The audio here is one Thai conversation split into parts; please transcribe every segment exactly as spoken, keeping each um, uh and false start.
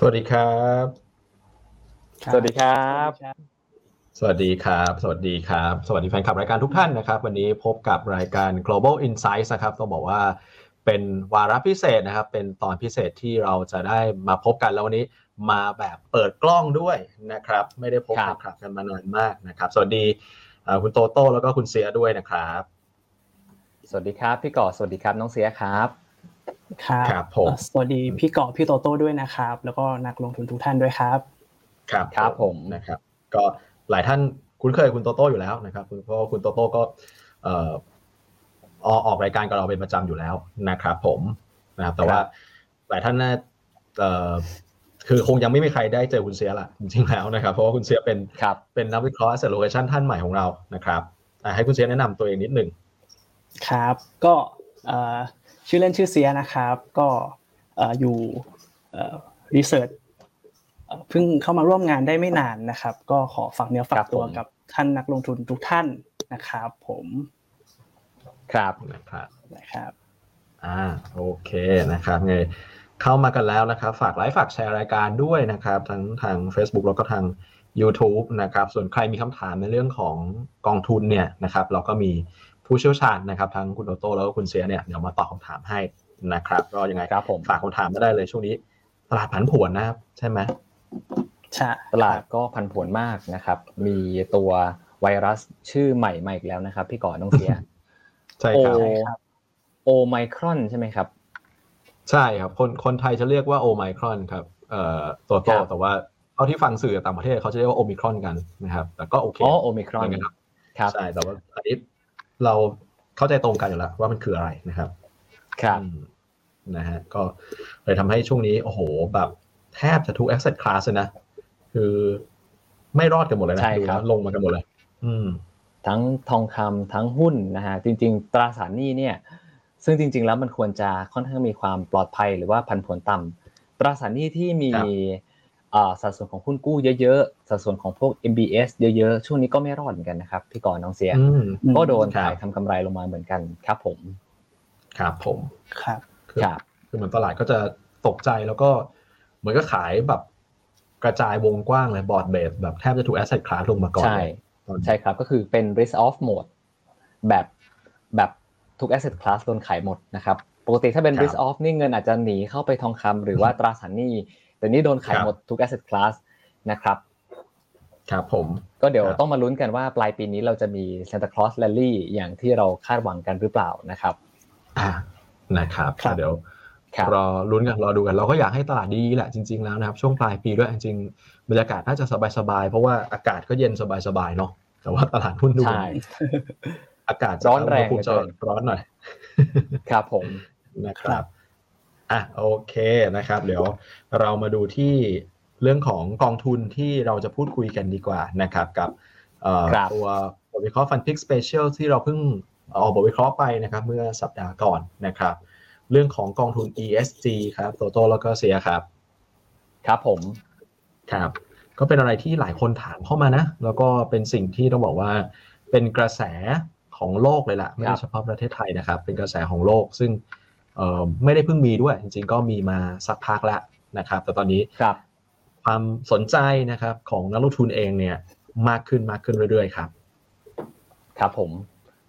สวัสดีครับสวัสดีครับสวัสดีครับสวัสดีครับสวัสดีแฟนคลับรายการทุกท่านนะครับวันนี้พบกับรายการ Global Insights นะครับต้องบอกว่าเป็นวาระพิเศษนะครับเป็นตอนพิเศษที่เราจะได้มาพบกันแล้ววันนี้มาแบบเปิดกล้องด้วยนะครับไม่ได้พบแฟนคลับกันมานานมากนะครับสวัสดีคุณโตโต้แล้วก็คุณเสียด้วยนะครับสวัสดีครับพี่ก่อสวัสดีครับน้องเสียครับครับผมสวัสดีพี่เกาะพี่โตโต้ด้วยนะครับแล้วก็นักลงทุนทุกท่านด้วยครับครับครับผมนะครับก็หลายท่านคุ้นเคยคุณโตโต้อยู่แล้วนะครับเพราะคุณโตโต้ก็เอ่อออกรายการกับเราเป็นประจำอยู่แล้วนะครับผมนะครับแต่ว่าหลายท่านน่าเอ่อคือคงยังไม่มีใครได้เจอคุณเสียละจริงๆแล้วนะครับเพราะว่าคุณเสียเป็นเป็นนักวิเคราะห์ Asset Allocation ท่านใหม่ของเรานะครับให้คุณเสียแนะนำตัวเองนิดนึงครับก็เอ่อชื่อเล่นชื่อเสียนะครับก็อยู่รีเสิร์ชเพิ่งเข้ามาร่วมงานได้ไม่นานนะครับก็ขอฝากเนื้อฝากตัวกับท่านนักลงทุนทุกท่านนะครับผมครับนะครับนะครับอ่าโอเคนะครับไงเข้ามากันแล้วนะครับฝากไลค์ฝากแชร์รายการด้วยนะครับทั้งทาง Facebook แล้วก็ทาง YouTube นะครับส่วนใครมีคำถามในเรื่องของกองทุนเนี่ยนะครับเราก็มีผู้เชี่ยวชาญนะครับทั้งคุณโตโต้แล้วก็คุณเสียเนี่ยเดี๋ยวมาตอบคำถามให้นะครับก็ยังไงครับผมฝากคำถามมาได้เลยช่วงนี้ตลาดผันผวนนะครับใช่ไหมใช่ตลาดก็ผันผวนมากนะครับมีตัวไวรัสชื่อใหม่มาอีกแล้วนะครับพี่ก่อนน้องเสียใช่ครับโอไมครอนใช่ไหมครับใช่ครับคนคนไทยจะเรียกว่าโอไมครอนครับเอ่อโตโต้แต่ว่าเท่าที่ฟังสื่อต่างประเทศเขาจะเรียกว่าโอมิครอนกันนะครับแต่ก็โอเคอ๋อโอมิครอนครับใช่แต่ว่าอันนี้เราเข้าใจตรงกันอยู่แล้วว่ามันคืออะไรนะครับครับนะฮะก็เลยทำให้ช่วงนี้โอ้โหแบบแทบจะทุก asset class เลยนะคือไม่รอดกันหมดเลยนะดูแล้วลงมากันหมดเลยอืมทั้งทองคำทั้งหุ้นนะฮะจริงๆตราสารหนี้เนี่ยซึ่งจริงๆแล้วมันควรจะค่อนข้างมีความปลอดภัยหรือว่าผันผวนต่ำตราสารหนี้ที่มีสัดส่วนของหุ้นกู้เยอะๆสัดส่วนของพวก เอ็ม บี เอส เยอะๆช่วงนี้ก็ไม่รอดเหมือนกันนะครับพี่ก่อนน้องเสียก็โดนขายทำกำไรลงมาเหมือนกันครับผมครับผมครับครับคือเหมือนตลาดก็จะตกใจแล้วก็เหมือนก็ขายแบบกระจายวงกว้างเลยบอร์ดเบสแบบแทบจะถูก asset class ลงมาก่อนใช่ใช่ครับก็คือเป็น risk off mode แบบแบบทุก asset class โดนขายหมดนะครับปกติถ้าเป็น risk off นี่เงินอาจจะหนีเข้าไปทองคำหรือว่าตราสารหนี้แต่นี่โดนขายหมดทุก asset class นะครับครับผมก็เดี๋ยวต้องมาลุ้นกันว่าปลายปีนี้เราจะมี Santa Claus Rally อย่างที่เราคาดหวังกันหรือเปล่านะครับอ่านะครับเดี๋ยวรอลุ้นกันรอดูกันเราก็อยากให้ตลาดดีแหละจริงๆแล้วนะครับช่วงปลายปีด้วยจริงๆบรรยากาศน่าจะสบายๆเพราะว่าอากาศก็เย็นสบายๆเนาะแต่ว่าตลาดหุ้นดูอากาศร้อนแรงจะร้อนหน่อยครับผมนะครับอ่ะโอเคนะครับเดี๋ยวเรามาดูที่เรื่องของกองทุนที่เราจะพูดคุยกันดีกว่านะครับกับตัวบทวิเคราะห์ฟันพิกสเปเชียลที่เราเพิ่งออกบทวิเคราะห์ไปนะครับเมื่อสัปดาห์ก่อนนะครับเรื่องของกองทุน อี เอส จี ครับโตโต้แล้วก็เสียครับครับผมครับก็เป็นอะไรที่หลายคนถามเข้ามานะแล้วก็เป็นสิ่งที่ต้องบอกว่าเป็นกระแสของโลกเลยล่ะไม่ใช่เฉพาะประเทศไทยนะครับเป็นกระแสของโลกซึ่งเอ่อไม่ได้เพิ่งมีด้วยจริงๆก็มีมาสักพักแล้วนะครับแต่ตอนนี้ครับความสนใจนะครับของนักลงทุนเองเนี่ยมากขึ้นมากขึ้นเรื่อยๆครับครับผม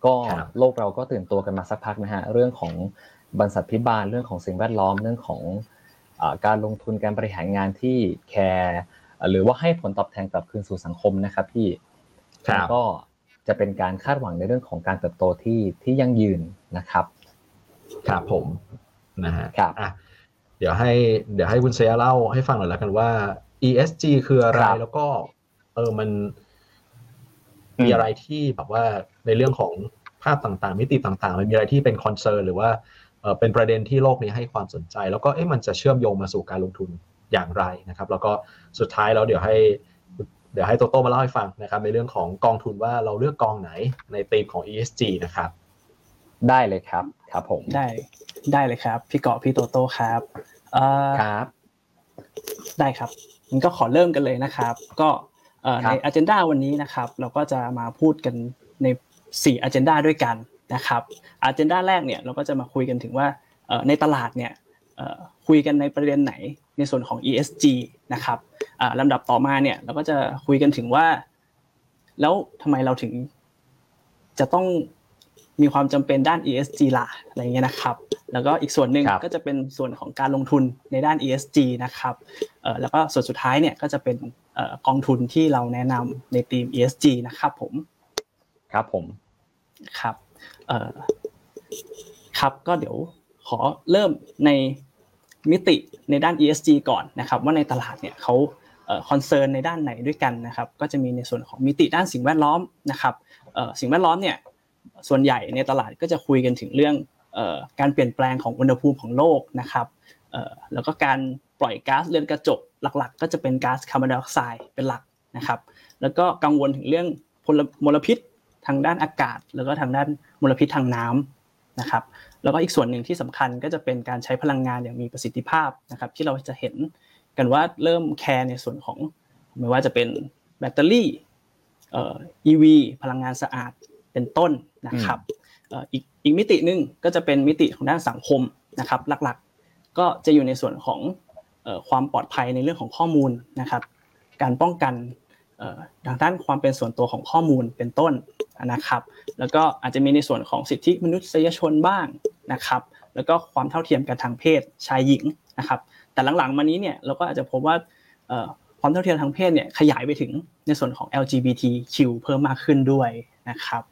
ก็โลกเราก็ตื่นตัวกันมาสักพักนะฮะเรื่องของบรรษัทพิบาลเรื่องของสิ่งแวดล้อมเรื่องของเอ่อการลงทุนการบริหารงานที่แคร์หรือว่าให้ผลตอบแทนกลับคืนสู่สังคมนะครับพี่ครับก็จะเป็นการคาดหวังในเรื่องของการเติบโตที่ที่ยั่งยืนนะครับครับผมนะฮะครับอ่ะเดี๋ยวให้เดี๋ยวให้คุณเซียเล่าให้ฟังหน่อยละกันว่า อี เอส จี คืออะไรแล้วก็เออมันมีอะไรที่แบบว่าในเรื่องของภาพต่างๆมิติต่างๆมันมีอะไรที่เป็นคอนเซิร์นหรือว่าเออเป็นประเด็นที่โลกนี้ให้ความสนใจแล้วก็เอ๊ะมันจะเชื่อมโยงมาสู่การลงทุนอย่างไรนะครับแล้วก็สุดท้ายแล้วเดี๋ยวให้เดี๋ยวให้โตโต้มาเล่าให้ฟังนะครับในเรื่องของกองทุนว่าเราเลือกกองไหนในธีมของ อี เอส จี นะครับได้เลยครับครับผมได้ได้เลยครับพี่เกาะพี่โตโต้ครับเอ่อครับได้ครับงั้นก็ขอเริ่มกันเลยนะครับก็เอ่อใน agenda วันนี้นะครับเราก็จะมาพูดกันในสี่ agenda ด้วยกันนะครับ agenda แรกเนี่ยเราก็จะมาคุยกันถึงว่าเอ่อในตลาดเนี่ยเอ่อคุยกันในประเด็นไหน ในส่วนของ อี เอส จี นะครับลำดับต่อมาเนี่ยเราก็จะคุยกันถึงว่าแล้วทำไมเราถึงจะต้องมีความจำเป็นด้าน อี เอส จี ล่ะอะไรเงี้ยนะครับแล้วก็อีกส่วนหนึ่งก็จะเป็นส่วนของการลงทุนในด้าน อี เอส จี นะครับแล้วก็ส่วนสุดท้ายเนี่ยก็จะเป็นกองทุนที่เราแนะนำในทีม อี เอส จี นะครับผมครับผมครับครับก็เดี๋ยวขอเริ่มในมิติในด้าน อี เอส จี ก่อนนะครับว่าในตลาดเนี่ยเขาคอนเซิร์นในด้านไหนด้วยกันนะครับก็จะมีในส่วนของมิติด้านสิ่งแวดล้อมนะครับสิ่งแวดล้อมเนี่ยส่วนใหญ่ในตลาดก็จะคุยกันถึงเรื่องการเปลี่ยนแปลงของอุณหภูมิของโลกนะครับแล้วก็การปล่อยก๊าซเรือนกระจกหลักๆก็จะเป็นก๊าซคาร์บอนไดออกไซด์เป็นหลักนะครับแล้วก็กังวลถึงเรื่องมลพิษทางด้านอากาศแล้วก็ทางด้านมลพิษทางน้ำนะครับแล้วก็อีกส่วนหนึ่งที่สำคัญก็จะเป็นการใช้พลังงานอย่างมีประสิทธิภาพนะครับที่เราจะเห็นกันว่าเริ่มแคร์ในส่วนของไม่ว่าจะเป็นแบตเตอรี่เอ่อ อี วี พลังงานสะอาดเป็นต้นนะครับเอ่ออีกอีกมิตินึงก็จะเป็นมิติของด้านสังคมนะครับหลักๆก็จะอยู่ในส่วนของเอ่อความปลอดภัยในเรื่องของข้อมูลนะครับการป้องกันเอ่อทางด้านความเป็นส่วนตัวของข้อมูลเป็นต้นนะครับแล้วก็อาจจะมีในส่วนของสิทธิมนุษยชนบ้างนะครับแล้วก็ความเท่าเทียมกันทางเพศชายหญิงนะครับแต่หลังๆมานี้เนี่ยเราก็อาจจะพบว่าเอ่อความเท่าเทียมทางเพศเนี่ยขยายไปถึงในส่วนของ แอล จี บี ที คิว เพิ่มมากขึ้นด้วยนะครับ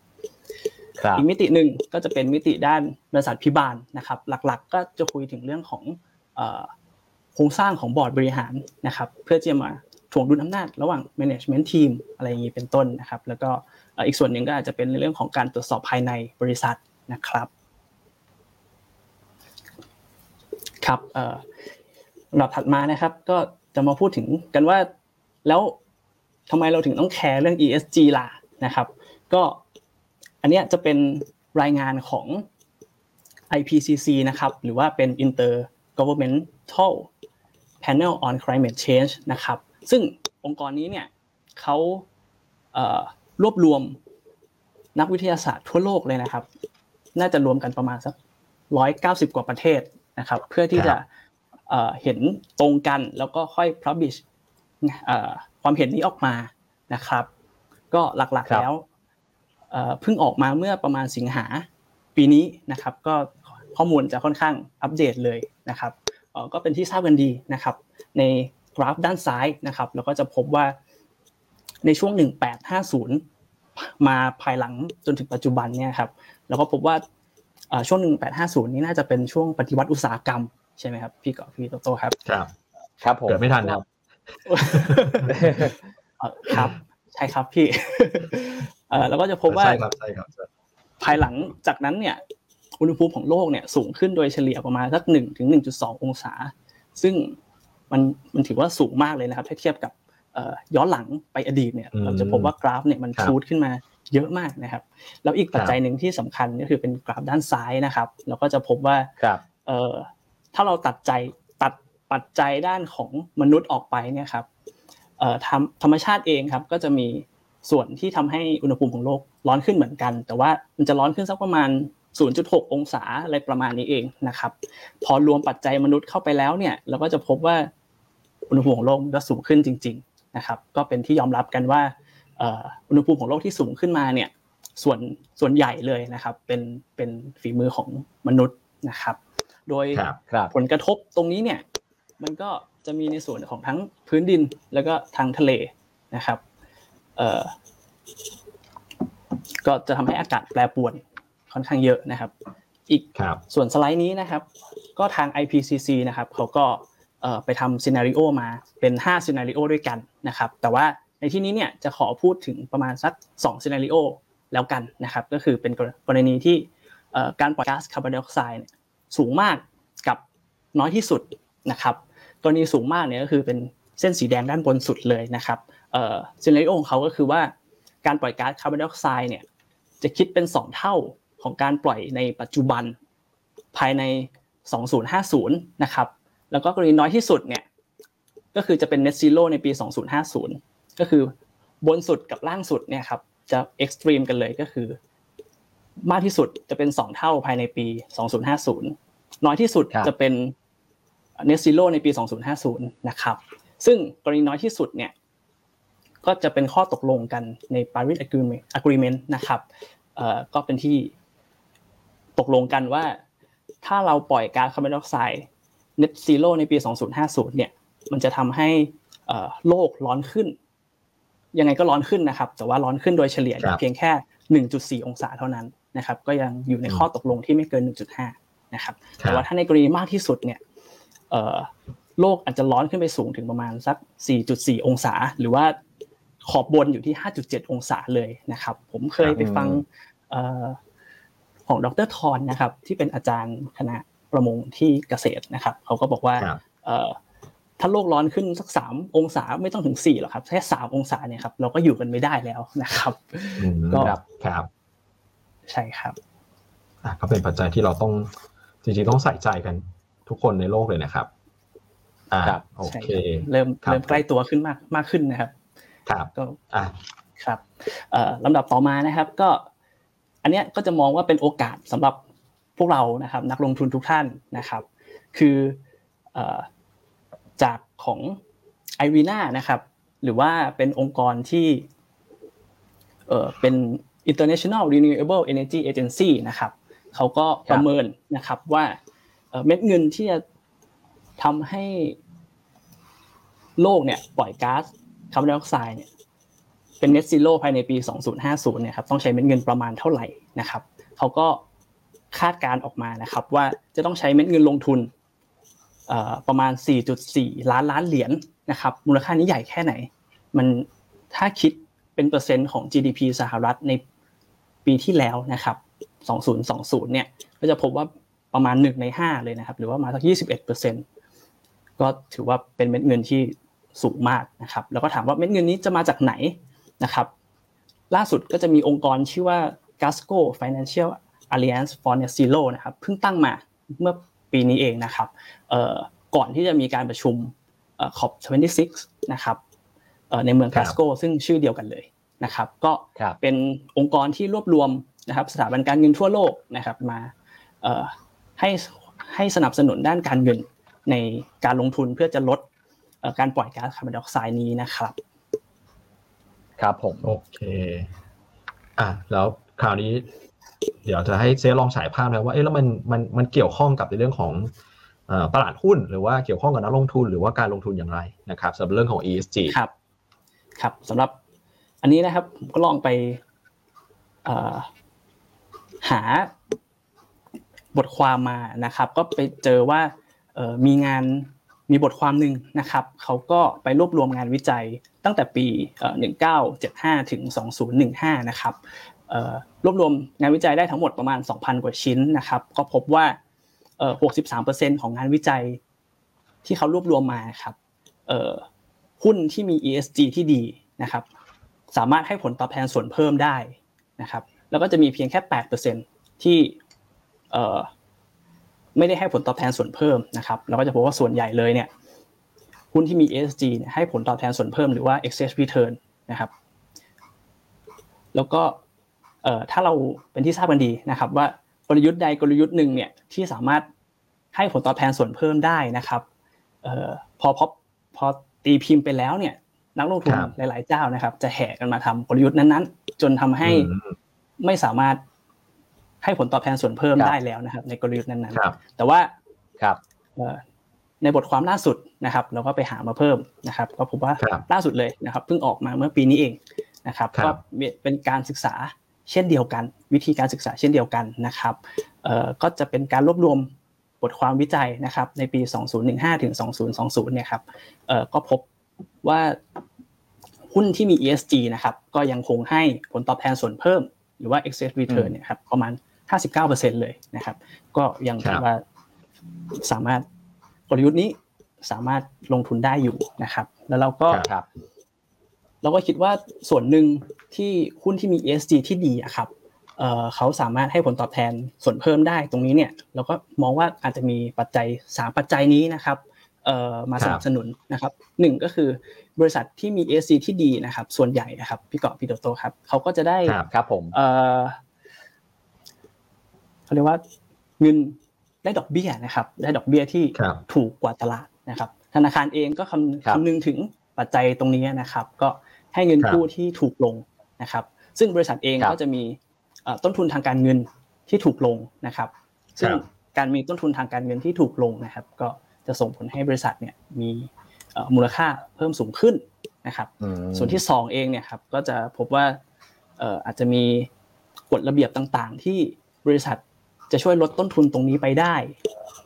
อีกมิติหนึ่งก็จะเป็นมิติด้านบริษัทพิบาลนะครับหลักๆก็จะคุยถึงเรื่องของเอ่อโครงสร้างของบอร์ดบริหารนะครับเพื่อที่จะมาถ่วงดุลอำนาจระหว่าง management team อะไรอย่างนี้เป็นต้นนะครับแล้วก็อีกส่วนหนึ่งก็อาจจะเป็นในเรื่องของการตรวจสอบภายในบริษัทนะครับครับเอ่อลำดับถัดมานะครับก็จะมาพูดถึงกันว่าแล้วทำไมเราถึงต้องแคร์เรื่อง อี เอส จี ล่ะนะครับก็อันเนี้ยจะเป็นรายงานของ ไอ พี ซี ซี นะครับหรือว่าเป็น Intergovernmental Panel on Climate Change นะครับซึ่งองค์กรนี้เนี่ยเขาเอ่อรวบรวมนักวิทยาศาสตร์ทั่วโลกเลยนะครับน่าจะรวมกันประมาณสักหนึ่งร้อยเก้าสิบกว่าประเทศนะครับเพื่อที่จะเอ่อเห็นตรงกันแล้วก็ค่อย publish เอ่อความเห็นนี้ออกมานะครับก็หลักๆแล้วเอ่อเพิ่งออกมาเมื่อประมาณสิงหาปีนี้นะครับก็ข้อมูลจะค่อนข้างอัปเดตเลยนะครับเอ่อก็เป็นที่ทราบกันดีนะครับในกราฟด้านซ้ายนะครับแล้วก็จะพบว่าในช่วงหนึ่งพันแปดร้อยห้าสิบมาภายหลังจนถึงปัจจุบันเนี่ยครับแล้วก็พบว่าเอ่อช่วงหนึ่งพันแปดร้อยห้าสิบนี้น่าจะเป็นช่วงปฏิวัติอุตสาหกรรมใช่ไหมครับพี่กอล์ฟพี่โตโต้ครับครับครับผมเกิดไม่ทันครับครับใช่ครับพี่เอ่อแล้วก็จะพบว่าใช่ครับใช่ครับภายหลังจากนั้นเนี่ยอุณหภูมิของโลกเนี่ยสูงขึ้นโดยเฉลี่ยประมาณสัก หนึ่งถึงหนึ่งจุดสอง องศาซึ่งมันมันถือว่าสูงมากเลยนะครับถ้าเทียบกับเอ่อย้อนหลังไปอดีตเนี่ยเราจะพบว่ากราฟเนี่ยมันชูดขึ้นมาเยอะมากนะครับแล้วอีกปัจจัยนึงที่สำคัญก็คือเป็นกราฟด้านซ้ายนะครับเราก็จะพบว่าเอ่อถ้าเราตัดใจตัดปัจจัยด้านของมนุษย์ออกไปเนี่ยครับเอ่อธรรมชาติเองครับก็จะมีส่วนที่ทำให้อุณหภูมิของโลกร้อนขึ้นเหมือนกันแต่ว่ามันจะร้อนขึ้นสักประมาณ ศูนย์จุดหก องศาอะไรประมาณนี้เองนะครับพอรวมปัจจัยมนุษย์เข้าไปแล้วเนี่ยเราก็จะพบว่าอุณหภูมิของโลกก็สูงขึ้นจริงๆนะครับก็เป็นที่ยอมรับกันว่าเอ่ออุณหภูมิของโลกที่สูงขึ้นมาเนี่ยส่วนส่วนใหญ่เลยนะครับเป็นเป็นฝีมือของมนุษย์นะครับโดยผลกระทบตรงนี้เนี่ยมันก็จะมีในส่วนของทั้งพื้นดินแล้วก็ทางทะเลนะครับเอ่อก็จะทำให้อากาศแปรปรวนค่อนข้างเยอะนะครับอีกส่วนสไลด์นี้นะครับก็ทาง ไอ พี ซี ซี นะครับเขาก็เอ่อไปทำซีนาริโอมาเป็นห้าซีนาริโอด้วยกันนะครับแต่ว่าในที่นี้เนี่ยจะขอพูดถึงประมาณสักสองซีนาริโอแล้วกันนะครับก็คือเป็นกรณีที่เอ่อการปล่อยก๊าซคาร์บอนไดออกไซด์เนี่ยสูงมากกับน้อยที่สุดนะครับกรณีสูงมากเนี่ยก็คือเป็นเส้นสีแดงด้านบนสุดเลยนะครับเอ่อซีนาริโอของเขาก็คือว่าการปล่อยก๊าซคาร์บอนไดออกไซด์เนี่ยจะคิดเป็นสองเท่าของการปล่อยในปัจจุบันภายในสองพันห้าสิบนะครับแล้วก็กรณีน้อยที่สุดเนี่ยก็คือจะเป็น Net Zero ในปีสองพันห้าสิบก็คือบนสุดกับล่างสุดเนี่ยครับจะเอ็กซ์ตรีมกันเลยก็คือมากที่สุดจะเป็นสองเท่าภายในปีสองพันห้าสิบน้อยที่สุดจะเป็น Net Zero ในปีสองพันห้าสิบนะครับซึ่งกรณีน้อยที่สุดเนี่ยก็จะเป็นข้อตกลงกันใน Paris Agreement นะครับเอ่อก็เป็นที่ตกลงกันว่าถ้าเราปล่อยก๊าซคาร์บอนไดออกไซด์ Net Zero ในปีสองพันห้าสิบเนี่ยมันจะทำให้เอ่อโลกร้อนขึ้นยังไงก็ร้อนขึ้นนะครับแต่ว่าร้อนขึ้นโดยเฉลี่ยเพียงแค่ หนึ่งจุดสี่ องศาเท่านั้นนะครับก็ยังอยู่ในข้อตกลงที่ไม่เกิน หนึ่งจุดห้า นะครับแต่ว่าถ้าในกรณีมากที่สุดเนี่ยเอ่อโลกอาจจะร้อนขึ้นไปสูงถึงประมาณสัก สี่จุดสี่ องศาหรือว่าขอบบนอยู่ที่ ห้าจุดเจ็ด องศาเลยนะครับผมเคยไปฟังเอ่อของดร.ธรนะครับที่เป็นอาจารย์คณะประมงที่เกษตรนะครับเขาก็บอกว่าเอ่อถ้าโลกร้อนขึ้นสักสามองศาไม่ต้องถึงสี่หรอกครับแค่สามองศาเนี่ยครับเราก็อยู่กันไม่ได้แล้วนะครับก็ครับใช่ครับอ่ะก็เป็นปัจจัยที่เราต้องจริงๆต้องใส่ใจกันทุกคนในโลกเลยนะครับอ่าโอเคเริ่มเริ่มใกล้ตัวขึ้นมากมากขึ้นนะครับครับก็อ่ะครับเอ่อลำดับต่อมานะครับก็อันเนี้ยก็จะมองว่าเป็นโอกาสสำหรับพวกเรานะครับนักลงทุนทุกท่านนะครับคือเอ่อจากของ ไอ วี เอ็น เอ นะครับหรือว่าเป็นองค์กรที่เอ่อเป็น International Renewable Energy Agency นะครับเขาก็ประเมินนะครับว่าเม็ดเงินที่จะทำให้โลกเนี่ยปล่อยก๊าซคาร์บอนไดออกไซด์เนี่ยเป็น Net Zero ภายในปีสองพันห้าสิบเนี่ยครับต้องใช้เม็ดเงินประมาณเท่าไหร่นะครับเขาก็คาดการณ์ออกมานะครับว่าจะต้องใช้เม็ดเงินลงทุนเอ่อประมาณ สี่จุดสี่ ล้านล้านเหรียญนะครับมูลค่านี้ใหญ่แค่ไหนมันถ้าคิดเป็นเปอร์เซ็นต์ของ จี ดี พี สหรัฐในปีที่แล้วนะครับสองพันยี่สิบเนี่ยก็จะพบว่าประมาณหนึ่งในห้าเลยนะครับหรือว่ามาสัก ยี่สิบเอ็ดเปอร์เซ็นต์ ก็ถือว่าเป็นเม็ดเงินที่สูงมากนะครับแล้วก็ถามว่าเม็ดเงินนี้จะมาจากไหนนะครับล่าสุดก็จะมีองค์กรชื่อว่า Glasgow Financial Alliance for Net Zero นะครับเพิ่งตั้งมาเมื่อปีนี้เองนะครับเอ่อก่อนที่จะมีการประชุมเอ่อ ซี โอ พี ยี่สิบหก นะครับเอ่อในเมือง Glasgow ซึ่งชื่อเดียวกันเลยนะครับก็เป็นองค์กรที่รวบรวมนะครับสถาบันการเงินทั่วโลกนะครับมาเอ่อให้ให้สนับสนุนด้านการเงินในการลงทุนเพื่อจะลดเอ่อการปล่อยก๊าซคาร์บอนไดออกไซด์นี้นะครับครับผมโอเคอ่ะแล้วคราวนี้เดี๋ยวจะให้เซลองฉายภาพนะว่าเอ๊ะแล้วมันมันมันเกี่ยวข้องกับในเรื่องของเอ่อตลาดหุ้นหรือว่าเกี่ยวข้องกับนักลงทุนหรือว่าการลงทุนอย่างไรนะครับสำหรับเรื่องของ อี เอส จี ครับครับสำหรับอันนี้นะครับผมก็ลองไปเอ่อหาบทความมานะครับก็ไปเจอว่าเอ่อมีงานมีบทความนึงนะครับเขาก็ไปรวบรวมงานวิจัยตั้งแต่ปีเอ่อหนึ่งพันเก้าร้อยเจ็ดสิบห้าถึงสองพันสิบห้านะครับเอ่อรวบรวมงานวิจัยได้ทั้งหมดประมาณ สองพัน กว่าชิ้นนะครับก็พบว่าเอ่อ หกสิบสามเปอร์เซ็นต์ ของงานวิจัยที่เขารวบรวมมาครับเอ่อหุ้นที่มี อี เอส จี ที่ดีนะครับสามารถให้ผลตอบแทนส่วนเพิ่มได้นะครับแล้วก็จะมีเพียงแค่ แปดเปอร์เซ็นต์ ที่เอ่อไม่ได้ให้ผลตอบแทนส่วนเพิ่มนะครับเราก็จะพบว่าส่วนใหญ่เลยเนี่ยหุ้นที่มี อี เอส จี เนี่ยให้ผลตอบแทนส่วนเพิ่มหรือว่า excess return นะครับแล้วก็เอ่อถ้าเราเป็นที่ทราบกันดีนะครับว่ากลยุทธ์ใดกลยุทธ์หนึ่งเนี่ยที่สามารถให้ผลตอบแทนส่วนเพิ่มได้นะครับเอ่อพอพอพอตีพิมพ์ไปแล้วเนี่ยนักลงทุนหลายๆเจ้านะครับจะแห่กันมาทำกลยุทธ์นั้นๆจนทำให้ไม่สามารถให้ผลตอบแทนส่วนเพิ่มได้แล้วนะครับในกลยุทธ์นั้นๆแต่ว่าในบทความล่าสุดนะครับเราก็ไปหามาเพิ่มนะครับก็พบว่าล่าสุดเลยนะครับเพิ่งออกมาเมื่อปีนี้เองนะครับก็เป็นการศึกษาเช่นเดียวกันวิธีการศึกษาเช่นเดียวกันนะครับก็จะเป็นการรวบรวมบทความวิจัยนะครับในปีสองพันสิบห้าถึงสองพันยี่สิบเนี่ยครับก็พบว่าหุ้นที่มี อี เอส จี นะครับก็ยังคงให้ผลตอบแทนส่วนเพิ่มหรือว่า excess return เนี่ยครับประมาณ ห้าสิบเก้าเปอร์เซ็นต์ เลยนะครับก็ยังถือว่าสามารถกลยุทธ์นี้สามารถลงทุนได้อยู่นะครับแล้วเราก็เราก็คิดว่าส่วนหนึ่งที่หุ้นที่มี อี เอส จี ที่ดีอะครับเอ่อเขาสามารถให้ผลตอบแทนส่วนเพิ่มได้ตรงนี้เนี่ยเราก็มองว่าอาจจะมีปัจจัยสามปัจจัยนี้นะครับเอ่อมาสนับสนุนนะครับหนึ่งก็คือบริษัทที่มี อี เอส จี ที่ดีนะครับส่วนใหญ่นะครับพี่เกาะพี่โตโตครับเขาก็จะได้ครับครับผมเอ่อเค้าเรียกว่าเงิน ได้ดอกเบี้ยนะครับได้ดอกเบี้ยที่ถูกกว่าตลาดนะครับธนาคารเองก็คำคำนึงถึงปัจจัยตรงนี้นะครับก็ให้เงินกู้ที่ถูกลงนะครับซึ่งบริษัทเองก็จะมีต้นทุนทางการเงินที่ถูกลงนะครับซึ่งการมีต้นทุนทางการเงินที่ถูกลงนะครับก็จะส่งผลให้บริษัทเนี่ยมีมูลค่าเพิ่มสูงขึ้นนะครับส่วนที่สองเองเนี่ยครับก็จะพบว่าอาจจะมีกฎระเบียบต่างๆที่บริษัทจะช่วยลดต้นทุนตรงนี้ไปได้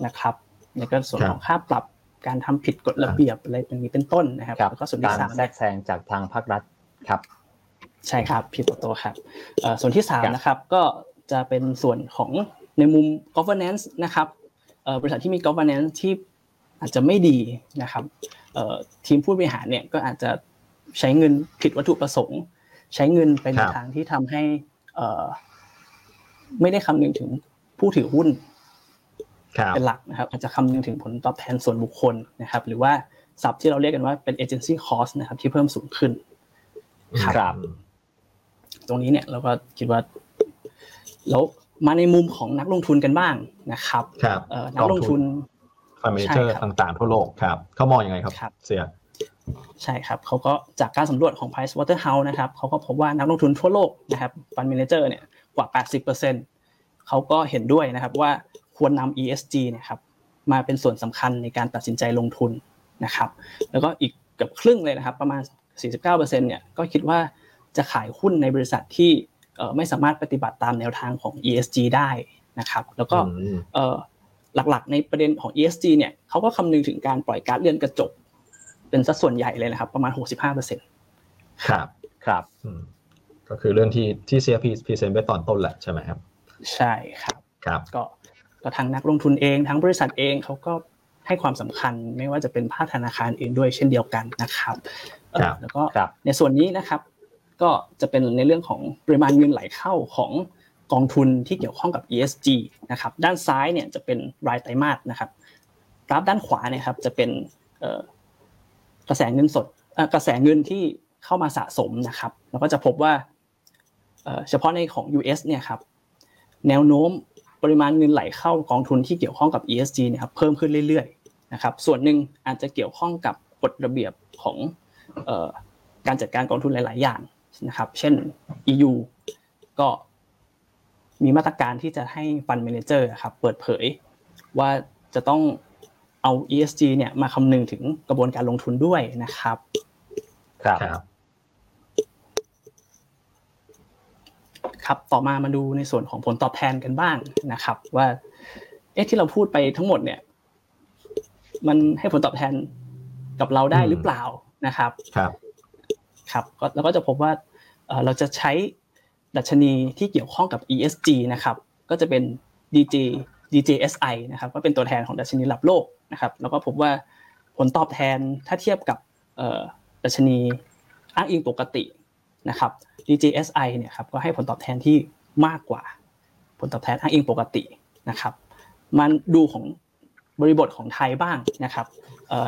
นะครับแล้วก็ส่วนของค่าปรับการทำผิดกฎระเบียบอะไรอย่างนี้เป็นต้นนะครับแล้วก็ส่วนที่สามการแทรกแซงจากทางภาครัฐครับใช่ครับพี่โตครับส่วนที่สามนะครับก็จะเป็นส่วนของในมุม governance นะครับบริษัทที่มี governance ที่อาจจะไม่ดีนะครับทีมผู้บริหารเนี่ยก็อาจจะใช้เงินผิดวัตถุประสงค์ใช้เงินไปในทางที่ทำให้ไม่ได้คำนึงถึงผู้ถือหุ้นเป็นหลักนะครับอาจจะคำนึงถึงผลตอบแทนส่วนบุคคลนะครับหรือว่าศัพท์ที่เราเรียกกันว่าเป็น agency cost นะครับที่เพิ่มสูงขึ้นครับตรงนี้เนี่ยเราก็คิดว่าแล้วมาในมุมของนักลงทุนกันบ้างนะครับนักลงทุนฟอนด์เมเนเจอร์ต่างๆทั่วโลกครับเขามองยังไงครับเสียใช่ครับเขาก็จากการสำรวจของ Price Waterhouse นะครับเขาก็พบว่านักลงทุนทั่วโลกนะครับฟอนด์เมเนเจอร์เนี่ยกว่า แปดสิบเปอร์เซ็นต์ เขาก็เห็นด้วยนะครับว่าควรนำ อี เอส จี นะครับมาเป็นส่วนสำคัญในการตัดสินใจลงทุนนะครับแล้วก็อีกเกือบครึ่งเลยนะครับประมาณ สี่สิบเก้าเปอร์เซ็นต์ เนี่ยก็คิดว่าจะขายหุ้นในบริษัทที่ไม่สามารถปฏิบัติตามแนวทางของ อี เอส จี ได้นะครับแล้วก็หลักๆในประเด็นของ อี เอส จี เนี่ยเขาก็คำนึงถึงการปล่อยก๊าซเรือนกระจกเป็นสัดส่วนใหญ่เลยนะครับประมาณ หกสิบห้าเปอร์เซ็นต์ ครับครับก็คือเรื่องที่ที่ ซี พี พรีเซนต์ไปตอนต้นแหละใช่ไหมครับใช่ครับครับก็ก็ทั้งนักลงทุนเองทั้งบริษัทเองเขาก็ให้ความสำคัญไม่ว่าจะเป็นภาคธนาคารเองด้วยเช่นเดียวกันนะครับแล้วก็ในส่วนนี้นะครับก็จะเป็นในเรื่องของปริมาณเงินไหลเข้าของกองทุนที่เกี่ยวข้องกับ อี เอส จี นะครับด้านซ้ายเนี่ยจะเป็นรายไตรมาสนะครับกราฟด้านขวาเนี่ยครับจะเป็นกระแสเงินสดกระแสเงินที่เข้ามาสะสมนะครับแล้วก็จะพบว่าเฉพาะในของ ยู เอส เนี่ยครับแนวโน้มปริมาณเงินไหลเข้ากองทุนที่เกี่ยวข้องกับ อี เอส จี เนี่ยครับเพิ่มขึ้นเรื่อยๆนะครับส่วนหนึ่งอาจจะเกี่ยวข้องกับกฎระเบียบของการจัดการกองทุนหลายๆอย่างนะครับเช่น อี ยู ก็มีมาตรการที่จะให้ Fund Manager ครับเปิดเผยว่าจะต้องเอา อี เอส จี เนี่ยมาคำนึงถึงกระบวนการลงทุนด้วยนะครับครับครับต่อมามาดูในส่วนของผลตอบแทนกันบ้างนะครับว่าเอ๊ะที่เราพูดไปทั้งหมดเนี่ยมันให้ผลตอบแทนกับเราได้หรือเปล่านะครับครับครับแล้วก็จะพบว่าเราจะใช้ดัชนีที่เกี่ยวข้องกับ อี เอส จี นะครับก็จะเป็น ดี เจ ดี เจ เอส ไอ นะครับก็เป็นตัวแทนของดัชนีระดับโลกนะครับแล้วก็พบว่าผลตอบแทนถ้าเทียบกับดัชนีอ้างอิงปกตินะครับ ดี เจ เอส ไอ เนี่ยครับก็ให้ผลตอบแทนที่มากกว่าผลตอบแทนอ้างอิงปกตินะครับมันดูของบริบทของไทยบ้างนะครับ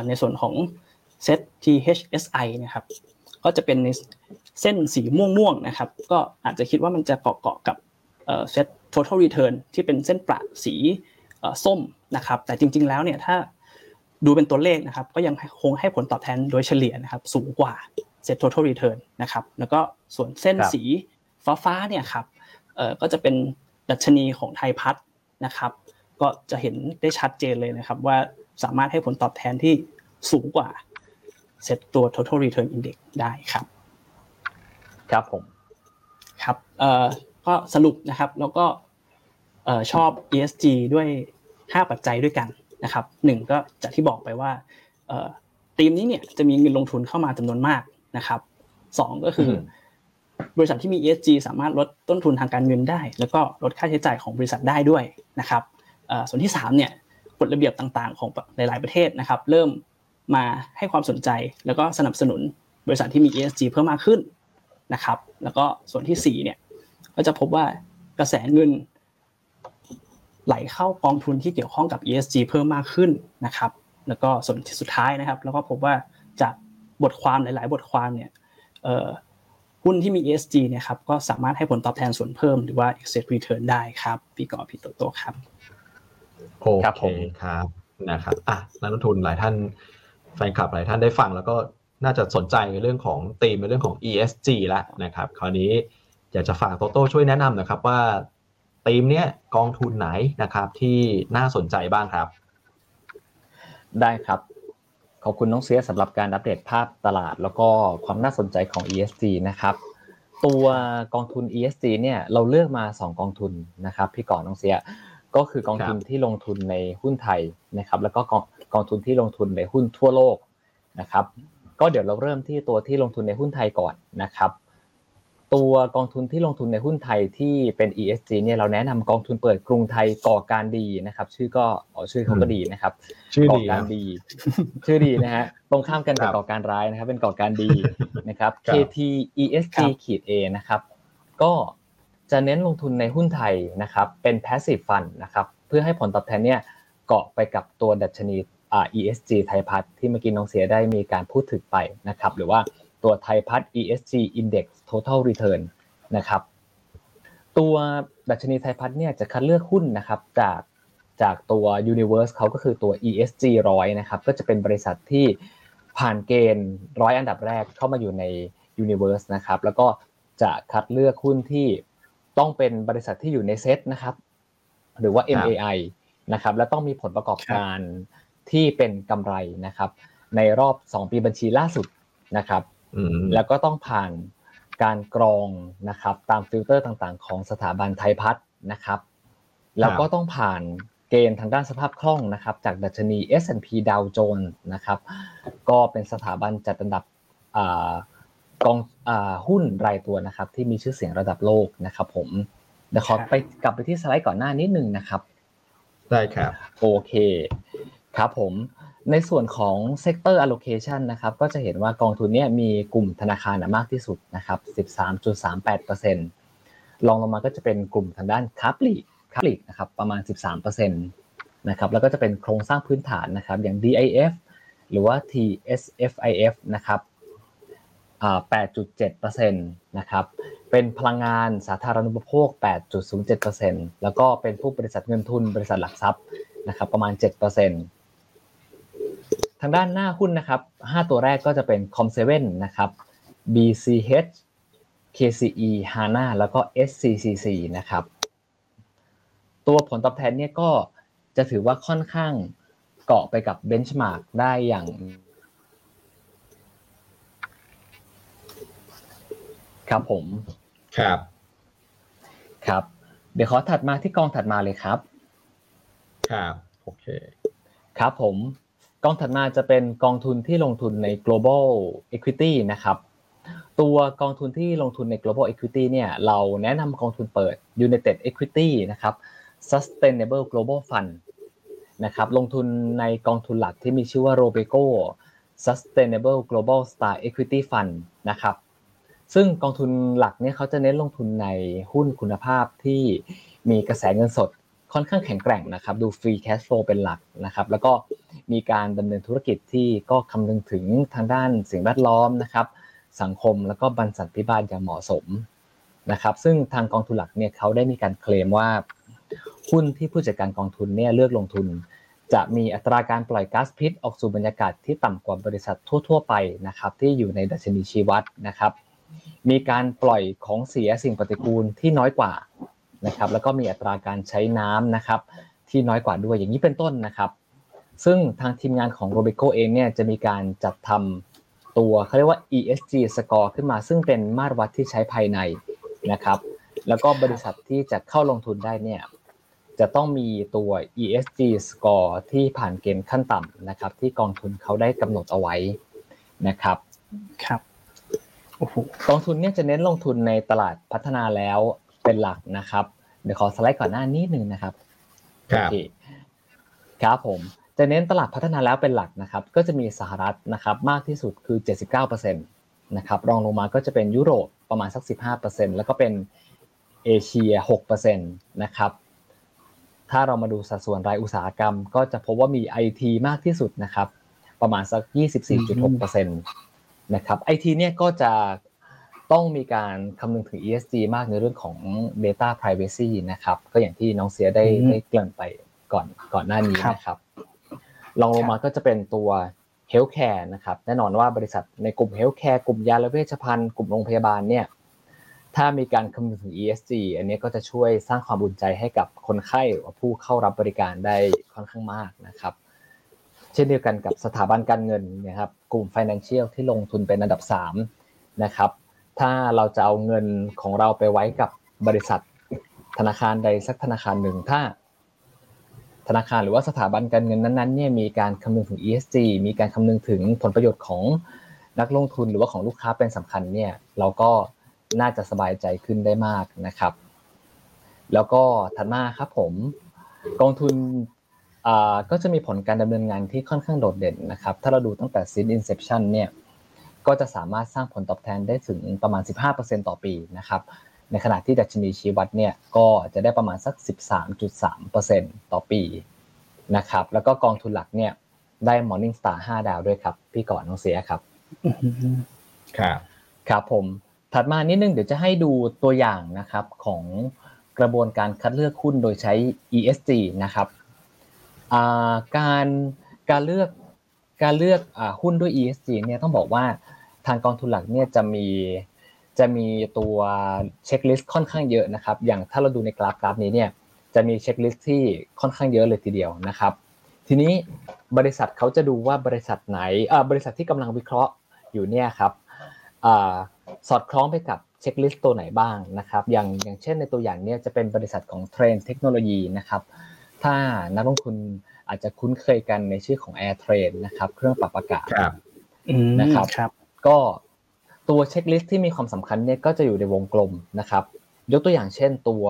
ในส่วนของ เซ็ต ที เอช เอส ไอ นะครับก็จะเป็นในเส้นสีม่วงๆนะครับก็อาจจะคิดว่ามันจะเกาะๆกับเอ่อ เซ็ต Total Return ที่เป็นเส้นประสีเอ่อส้มนะครับแต่จริงๆแล้วเนี่ยถ้าดูเป็นตัวเลขนะครับก็ยังคงให้ผลตอบแทนโดยเฉลี่ยนะครับสูงกว่า เซ็ต Total Return นะครับแล้วก็ส่วนเส้นสีฟ้าๆเนี่ยครับเอ่อก็จะเป็นดัชนีของ Thai Path นะครับก็จะเห็นได้ชัดเจนเลยนะครับว่าสามารถให้ผลตอบแทนที่สูงกว่าเซตตัว total return index ได้ครับครับผมครับเอ่อก็สรุปนะครับแล้วก็เอ่อชอบ อี เอส จี ด้วยห้าปัจจัยด้วยกันนะครับหนึ่งก็จากที่บอกไปว่าเอ่อธีมนี้เนี่ยจะมีเงินลงทุนเข้ามาจำนวนมากนะครับสองก็คือบริษัทที่มี อี เอส จี สามารถลดต้นทุนทางการเงินได้แล้วก็ลดค่าใช้จ่ายของบริษัทได้ด้วยนะครับเอ่อส่วนที่สามเนี่ยกฎระเบียบต่างๆของหลายๆประเทศนะครับเริ่มมาให้ความสนใจแล้วก็สนับสนุนบริษัทที่มี อี เอส จี เพิ่มมากขึ้นนะครับแล้วก็ส่วนที่สี่เนี่ยก็จะพบว่ากระแสเงินไหลเข้ากองทุนที่เกี่ยวข้องกับ อี เอส จี เพิ่มมากขึ้นนะครับแล้วก็ส่วนที่สุดท้ายนะครับแล้วก็พบว่าจากบทความหลายๆบทความเนี่ยเอ่อหุ้นที่มี อี เอส จี เนี่ยครับก็สามารถให้ผลตอบแทนส่วนเพิ่มหรือว่า Excess Return ได้ครับพี่กอพี่โตโตครับ โอเคครับนะครับอ่ะนักลงทุนหลายท่านแฟนคลับหลายท่านได้ฟังแล้วก็น่าจะสนใจในเรื่องของธีมในเรื่องของ อี เอส จี แล้วนะครับคราวนี้อยากจะฝากโตโต้ช่วยแนะนำนะครับว่าธีมเนี้ยกองทุนไหนนะครับที่น่าสนใจบ้างครับได้ครับขอบคุณน้องเสียสำหรับการอัปเดตภาพตลาดแล้วก็ความน่าสนใจของ อี เอส จี นะครับตัวกองทุน อี เอส จี เนี่ยเราเลือกมาสองกองทุนนะครับพี่ก่อนน้องเสียก็คือกองทุนที่ลงทุนในหุ้นไทยนะครับแล้วก็กองกองทุนที่ลงทุนในหุ้นทั่วโลกนะครับก็เดี๋ยวเราเริ่มที่ตัวที่ลงทุนในหุ้นไทยก่อนนะครับตัวกองทุนที่ลงทุนในหุ้นไทยที่เป็น อี เอส จี เนี่ยเราแนะนำกองทุนเปิดกรุงไทยก่อการดีนะครับชื่อก็อ๋อชื่อเขาก็ดีนะครับก่อการดีชื่อดีนะฮะตรงข้ามกันกับก่อการร้ายนะครับเป็นก่อการดีนะครับ เค ที อี เอส จี เอ นะครับก็จะเน้นลงทุนในหุ้นไทยนะครับเป็น passive fund นะครับเพื่อให้ผลตอบแทนเนี่ยเกาะไปกับตัวดัชนีอ่า อี เอส จี Thai Path ที่เมื่อกี้น้องเสียได้มีการพูดถึงไปนะครับหรือว่าตัว Thai Path อี เอส จี Index Total Return นะครับตัวดัชนี Thai Path เนี่ยจะคัดเลือกหุ้นนะครับจากจากตัว Universe เขาก็คือตัว อี เอส จี หนึ่งร้อยนะครับก็จะเป็นบริษัทที่ผ่านเกณฑ์หนึ่งร้อยอันดับแรกเข้ามาอยู่ใน Universe นะครับแล้วก็จะคัดเลือกหุ้นที่ต้องเป็นบริษัทที่อยู่ใน เซต นะครับหรือว่า เอ็ม เอ ไอ นะครับและต้องมีผลประกอบการที่เป็นกำไรนะครับในรอบสองปีบัญชีล่าสุดนะครับแล้วก็ต้องผ่านการกรองนะครับตามฟิลเตอร์ต่างๆของสถาบันไทยพัฒน์นะครับแล้วก็ต้องผ่านเกณฑ์ทางด้านสภาพคล่องนะครับจากดัชนี เอส แอนด์ พี Dow Jones นะครับก็เป็นสถาบันจัดอันดับอ่ากองอ่าหุ้นรายตัวนะครับที่มีชื่อเสียงระดับโลกนะครับผมเดี๋ยวขอไปกลับไปที่สไลด์ก่อนหน้านิดนึงนะครับได้ครับโอเคครับผมในส่วนของ sector allocation นะครับก็จะเห็นว่ากองทุนเนี่ยมีกลุ่มธนาคารมากที่สุดนะครับ สิบสามจุดสามแปดเปอร์เซ็นต์ รองลงมาก็จะเป็นกลุ่มทางด้านค้าปลีกค้าปลีกนะครับประมาณ สิบสามเปอร์เซ็นต์ นะครับแล้วก็จะเป็นโครงสร้างพื้นฐานนะครับอย่าง ดี ไอ เอฟ หรือว่า ที เอส เอฟ ไอ เอฟ นะครับอ่า แปดจุดเจ็ดเปอร์เซ็นต์ นะครับเป็นพลังงานสาธารณูปโภค แปดจุดศูนย์เจ็ดเปอร์เซ็นต์ แล้วก็เป็นพวกบริษัทเงินทุนบริษัทหลักทรัพย์นะครับประมาณ เจ็ดเปอร์เซ็นต์ทางด้านหน้าหุ้นนะครับห้าตัวแรกก็จะเป็น คอมเซเว่น นะครับ บี ซี เอช เค ซี อี Hana แล้วก็ เอส ซี ซี ซี นะครับตัวผลตอบแทนเนี่ยก็จะถือว่าค่อนข้างเกาะไปกับเบนช์มาร์คได้อย่างครับผมครับครับเดี๋ยวขอถัดมาที่กองถัดมาเลยครับครับโอเคครับผมกองถัดมาจะเป็นกองทุนที่ลงทุนใน global equity นะครับตัวกองทุนที่ลงทุนใน global equity เนี่ยเราแนะนำกองทุนเปิด united equity นะครับ sustainable global fund นะครับลงทุนในกองทุนหลักที่มีชื่อว่า Robeco Sustainable Global Star Equity Fund นะครับซึ่งกองทุนหลักเนี่ยเขาจะเน้นลงทุนในหุ้นคุณภาพที่มีกระแสเงินสดค่อนข้างแข็งแกร่งนะครับดู free cash flow เป็นหลักนะครับแล้วก็มีการดำเนินธุรกิจที่ก็คำนึงถึงทางด้านสิ่งแวดล้อมนะครับสังคมแล้วก็บรรษัทพิบัติอย่างเหมาะสมนะครับซึ่งทางกองทุนหลักเนี่ยเขาได้มีการเคลมว่าหุ้นที่ผู้จัดการกองทุนเนี่ยเลือกลงทุนจะมีอัตราการปล่อยก๊าซพิษออกสู่บรรยากาศที่ต่ำกว่าบริษัททั่วๆไปนะครับที่อยู่ในดัชนีชี้วัดนะครับมีการปล่อยของเสียสิ่งปฏิกูลที่น้อยกว่านะครับแล้วก็มีอัตราการใช้น้ำนะครับที่น้อยกว่าด้วยอย่างนี้เป็นต้นนะครับซึ่งทางทีมงานของ Robeco เองเนี่ยจะมีการจัดทำตัวเขาเรียกว่า อี เอส จี Score ขึ้นมาซึ่งเป็นมาตรวัดที่ใช้ภายในนะครับแล้วก็บริษัทที่จะเข้าลงทุนได้เนี่ยจะต้องมีตัว อี เอส จี Score ที่ผ่านเกณฑ์ขั้นต่ำนะครับที่กองทุนเขาได้กำหนดเอาไว้นะครับครับโอ้โหกองทุนเนี่ยจะเน้นลงทุนในตลาดพัฒนาแล้วเป็นหลักนะครับเดี๋ยวขอสไลด์ก่อนหน้านิดนึงนะครับครับครับผมจะเน้นตลาดพัฒนาแล้วเป็นหลักนะครับก็จะมีสหรัฐนะครับมากที่สุดคือ เจ็ดสิบเก้าเปอร์เซ็นต์ นะครับรองลงมาก็จะเป็นยุโรปประมาณสัก สิบห้าเปอร์เซ็นต์ แล้วก็เป็นเอเชีย หกเปอร์เซ็นต์ นะครับถ้าเรามาดูสัดส่วนรายอุตสาหกรรมก็จะพบว่ามี ไอ ที มากที่สุดนะครับประมาณสัก ยี่สิบสี่จุดหกเปอร์เซ็นต์ นะครับ ไอ ที เนี่ยก็จะต้องมีการคำนึงถึง อี เอส จี มากในเรื่องของ data privacy นะครับก็อย่างที่น้องเสียได้ได้เกริ่นไป ก่อนก่อนหน้านี้นะครับรองลงมาก็จะเป็นตัวเฮลท์แคร์นะครับแน่นอนว่าบริษัทในกลุ่มเฮลท์แคร์กลุ่มยาและเวชภัณฑ์กลุ่มโรงพยาบาลเนี่ยถ้ามีการคำนึงถึง อี เอส จี อันนี้ก็จะช่วยสร้างความอุ่นใจให้กับคนไข้หรือผู้เข้ารับบริการได้ค่อนข้างมากนะครับเช่นเดียวกันกับสถาบันการเงินนะครับกลุ่ม Financial ที่ลงทุนเป็นอันดับสามนะครับถ้าเราจะเอาเงินของเราไปไว้กับบริษัทธนาคารใดสักธนาคารหนึ่งถ้าธนาคารหรือว่าสถาบันการเงินนั้นๆเนี่ยมีการคำนึงถึง อี เอส จี มีการคำนึงถึงผลประโยชน์ของนักลงทุนหรือว่าของลูกค้าเป็นสำคัญเนี่ยเราก็น่าจะสบายใจขึ้นได้มากนะครับแล้วก็ถัดมาครับผมกองทุนอ่าก็จะมีผลการดำเนินงานที่ค่อนข้างโดดเด่นนะครับถ้าเราดูตั้งแต่ seed inception เนี่ยก็จะสามารถสร้างผลตอบแทนได้ถึงประมาณ สิบห้าเปอร์เซ็นต์ ต่อปีนะครับในขณะที่ดัชนีชี้วัดเนี่ยก็จะได้ประมาณสัก สิบสามจุดสามเปอร์เซ็นต์ ต่อปีนะครับแล้วก็กองทุนหลักเนี่ยได้ Morning Star ห้าดาวด้วยครับพี่ก่อนน้องเสียครับครับครับผมถัดมานิดนึงเดี๋ยวจะให้ดูตัวอย่างนะครับของกระบวนการคัดเลือกหุ้นโดยใช้ อี เอส จี นะครับอ่าการการเลือกการเลือกอ่าหุ้นด้วย อี เอส จี เนี่ยต้องบอกว่าทางกองทุนหลักเนี่ยจะมีจะมีตัวเช็คลิสต์ค่อนข้างเยอะนะครับอย่างถ้าเราดูในกราฟกราฟนี้เนี่ยจะมีเช็คลิสต์ที่ค่อนข้างเยอะเลยทีเดียวนะครับทีนี้บริษัทเขาจะดูว่าบริษัทไหนอ่าบริษัทที่กำลังวิเคราะห์อยู่เนี่ยครับอ่าสอดคล้องไปกับเช็คลิสต์ตัวไหนบ้างนะครับอย่างอย่างเช่นในตัวอย่างเนี้ยจะเป็นบริษัทของ Trane Technology นะครับถ้านักลงทุนอาจจะคุ้นเคยกันในชื่อของ Airtrane นะครับเครื่องปรับอากาศนะครับก็ตัวเช็คลิสต์ที่มีความสำคัญเนี่ยก็จะอยู่ในวงกลมนะครับยกตัวอย่างเช่นตัว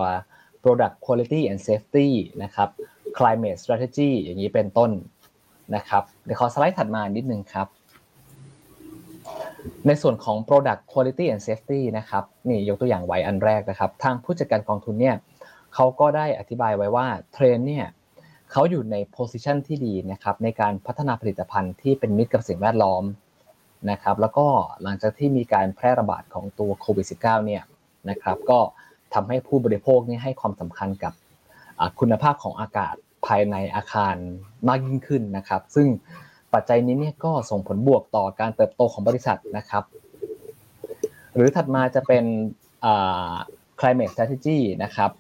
Product Quality and Safety นะครับ Climate Strategy อย่างนี้เป็นต้นนะครับเดี๋ยวขอสไลด์ถัดมานิดนึงครับในส่วนของ Product Quality and Safety นะครับนี่ยกตัวอย่างไว้อันแรกนะครับทางผู้จัดการกองทุนเนี่ยเขาก็ได้อธิบายไว้ว่าเทรนเนี่ยเขาอยู่ใน position ที่ดีนะครับในการพัฒนาผลิตภัณฑ์ที่เป็นมิตรกับสิ่งแวดล้อมนะครับแล้วก็หลังจากที่มีการแพร่ระบาดของตัวโควิด สิบเก้า เนี่ยนะครับก็ทำให้ผู้บริโภคนี่ให้ความสำคัญกับคุณภาพของอากาศภายในอาคารมากยิ่งขึ้นนะครับซึ่งปัจจัยนี้เนี่ยก็ส่งผลบวกต่อการเติบโตของบริษัทนะครับหรือถัดมาจะเป็นอ่า climate strategy นะครับ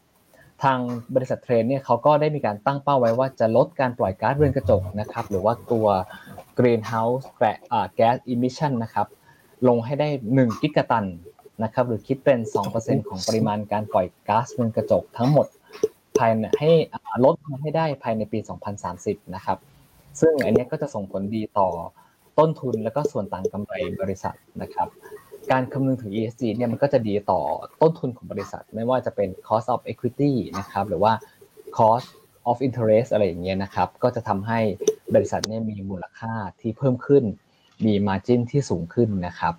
ทางบริษัทเทรนเนี่ยเขาก็ได้มีการตั้งเป้าไว้ว่าจะลดการปล่อยก๊าซเรือนกระจกนะครับหรือว่าตัว greenhouse gas emission นะครับลงให้ได้หนึ่งกิกะตันนะครับหรือคิดเป็น สองเปอร์เซ็นต์ ของปริมาณการปล่อยก๊าซเรือนกระจกทั้งหมดภายในให้ลดให้ได้ภายในปีสองพันสามสิบนะครับซึ่งอันนี้ก็จะส่งผลดีต่อต้นทุนแล้วก็ส่วนต่างกำไรบริษัทนะครับการคำนึงถึง อี เอส จี เนี่ยมันก็จะดีต่อต้นทุนของบริษัทไม่ว่าจะเป็น cost of equity นะครับหรือว่า cost of interest อะไรอย่างเงี้ยนะครับก็จะทำให้บริษัทเนี่ยมีมูลค่าที่เพิ่มขึ้นมี margin ที่สูงขึ้นนะครับ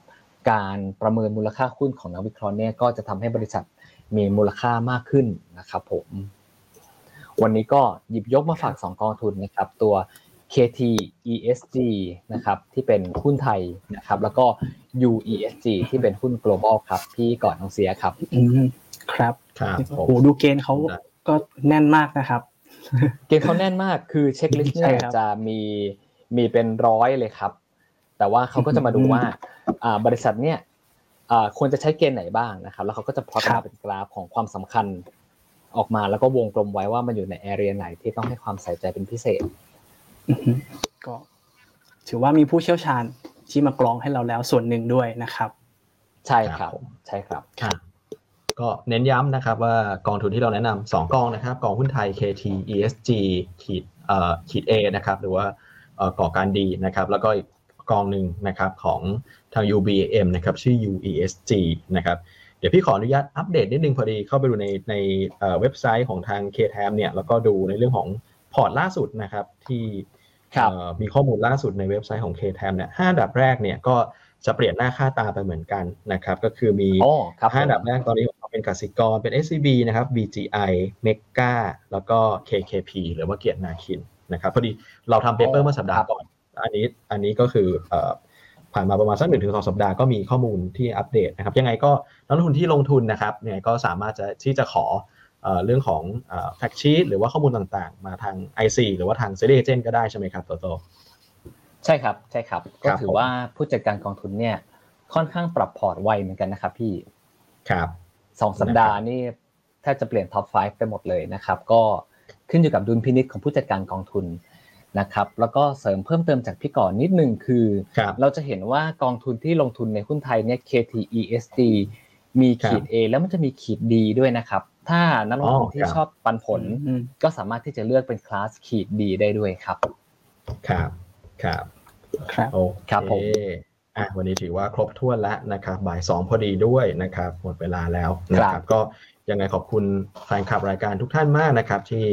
การประเมินมูลค่าหุ้นของนักวิเคราะห์เนี่ยก็จะทำให้บริษัทมีมูลค่ามากขึ้นนะครับผมวันนี้ก็หยิบยกมาฝากสองกองทุนนะครับตัวเค ที อี เอส จี นะครับที่เป็นหุ้นไทยนะครับแล้วก็ ยู อี เอส จี ที่เป็นหุ้น Global ครับพี่ก่อนน้องเสียครับครับครับโอ้โหดูเกณฑ์เค้าก็แน่นมากนะครับเกณฑ์เค้าแน่นมากคือเช็คลิสต์เนี่ยจะมีมีเป็นร้อยเลยครับแต่ว่าเค้าก็จะมาดูว่าอ่าบริษัทเนี่ยอ่าควรจะใช้เกณฑ์ไหนบ้างนะครับแล้วเค้าก็จะพลอตมาเป็นกราฟของความสำคัญออกมาแล้วก็วงกลมไว้ว่ามันอยู่ในแอเรียไหนที่ต้องให้ความใส่ใจเป็นพิเศษก็ถือว่ามีผู้เชี่ยวชาญที่มากรองให้เราแล้วส่วนหนึ่งด้วยนะครับใช่ครับใช่ครับค่ะก็เน้นย้ำนะครับว่ากองทุนที่เราแนะนำสองกองนะครับกองหุ้นไทย เค ที อี เอส จี ขีดเอ่อขีด A นะครับหรือว่าเอ่อก่อการดีนะครับแล้วก็อีกกองหนึ่งนะครับของทาง ยู บี เอม นะครับชื่อ ยู อี เอส จี นะครับเดี๋ยวพี่ขออนุญาตอัปเดตนิดนึงพอดีเข้าไปดูในในเอ่อเว็บไซต์ของทาง K-Ham เนี่ยแล้วก็ดูในเรื่องของพอร์ตล่าสุดนะครับที่มีข้อมูลล่าสุดในเว็บไซต์ของ K-Ham เนี่ยห้าอันดับแรกเนี่ยก็จะเปลี่ยนหน้าค่าตาไปเหมือนกันนะครับก็คือมีห้าอันดับแรกตอนนี้เป็นกสิกรเป็น เอส ซี บี นะครับ บี จี ไอ Mega แล้วก็ เค เค พี หรือว่าเกียรตินาคินนะครับพอดีเราทำเปเปอร์เมื่อสัปดาห์ก่อนอันนี้อันนี้ก็คือผ่านมาประมาณสัก หนึ่งถึงสอง สัปดาห์ก็มีข้อมูลที่อัปเดตนะครับยังไงก็นักลงทุนที่ลงทุนนะครับยังไงก็สามารถจะที่จะขอ เรื่องของแฟกชีตหรือว่าข้อมูลต่างๆมาทาง ไอ ซี หรือว่าทางเซเลเจนก็ได้ใช่ไหมครับโตโตใช่ครับใช่ครับก็ถือว่าผู้จัดการกองทุนเนี่ยค่อนข้างปรับพอร์ตไวเหมือนกันนะครับพี่ครับสองสัปดาห์นี่แทบจะเปลี่ยนท็อปไฟว์ไปหมดเลยนะครับก็ขึ้นอยู่กับดุลพินิจของผู้จัดการกองทุนนะครับแล้วก็เสริมเพิ่มเติมจากพี่ก่อนนิดนึงคือเราจะเห็นว่ากองทุนที่ลงทุนในหุ้นไทยเนี่ย เค ที อี เอส จี มีขีด A แล้วมันจะมีขีด D ด้วยนะครับถ้านักลงทุนที่ชอบปันผลก็สามารถที่จะเลือกเป็นคลาสขีด D ได้ด้วยครับครับครับครับโอเคผมอ่ะวันนี้ถือว่าครบถ้วนแล้วนะครับบ่ายสองพอดีด้วยนะครับหมดเวลาแล้วนะครับก็ยังไงขอบคุณแฟนคลับรายการทุกท่านมากนะครับที่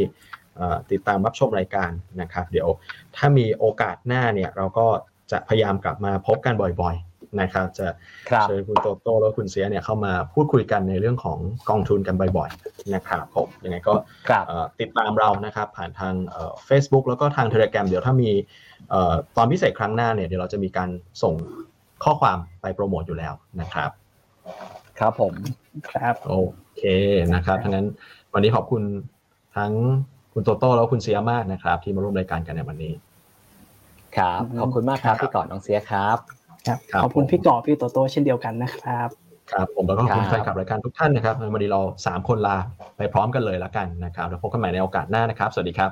ติดตามรับชมรายการนะครับเดี๋ยวถ้ามีโอกาสหน้าเนี่ยเราก็จะพยายามกลับมาพบกันบ่อยๆนะครับจะเชิญคุณโตโต้และคุณเสียเนี่ยเข้ามาพูดคุยกันในเรื่องของกองทุนกันบ่อยๆนะครับผมยังไงก็ติดตามเรานะครับผ่านทางเอ่อ Facebook แล้วก็ทาง Telegram เดี๋ยวถ้ามีตอนพิเศษครั้งหน้าเนี่ยเดี๋ยวเราจะมีการส่งข้อความไปโปรโมทอยู่แล้วนะครับครับผมครับโอเคนะครับทั้งนั้นวันนี้ขอบคุณทั้งคุณโตโต้แล้วคุณเสียมากนะครับที่มาร่วมรายการกันในวันนี้ครับขอบคุณมากครับพี่ก่อนน้องเสียครับขอบคุณพี่ก่อนพี่โตโต้เช่นเดียวกันนะครับครับผมแล้วก็ขอบคุณแฟนคลับรายการทุกท่านนะครับวันนี้เราสามคนลาไปพร้อมกันเลยละกันนะครับแล้วพบกันใหม่ในโอกาสหน้านะครับสวัสดีครับ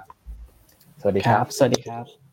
สวัสดีครับสวัสดีครับ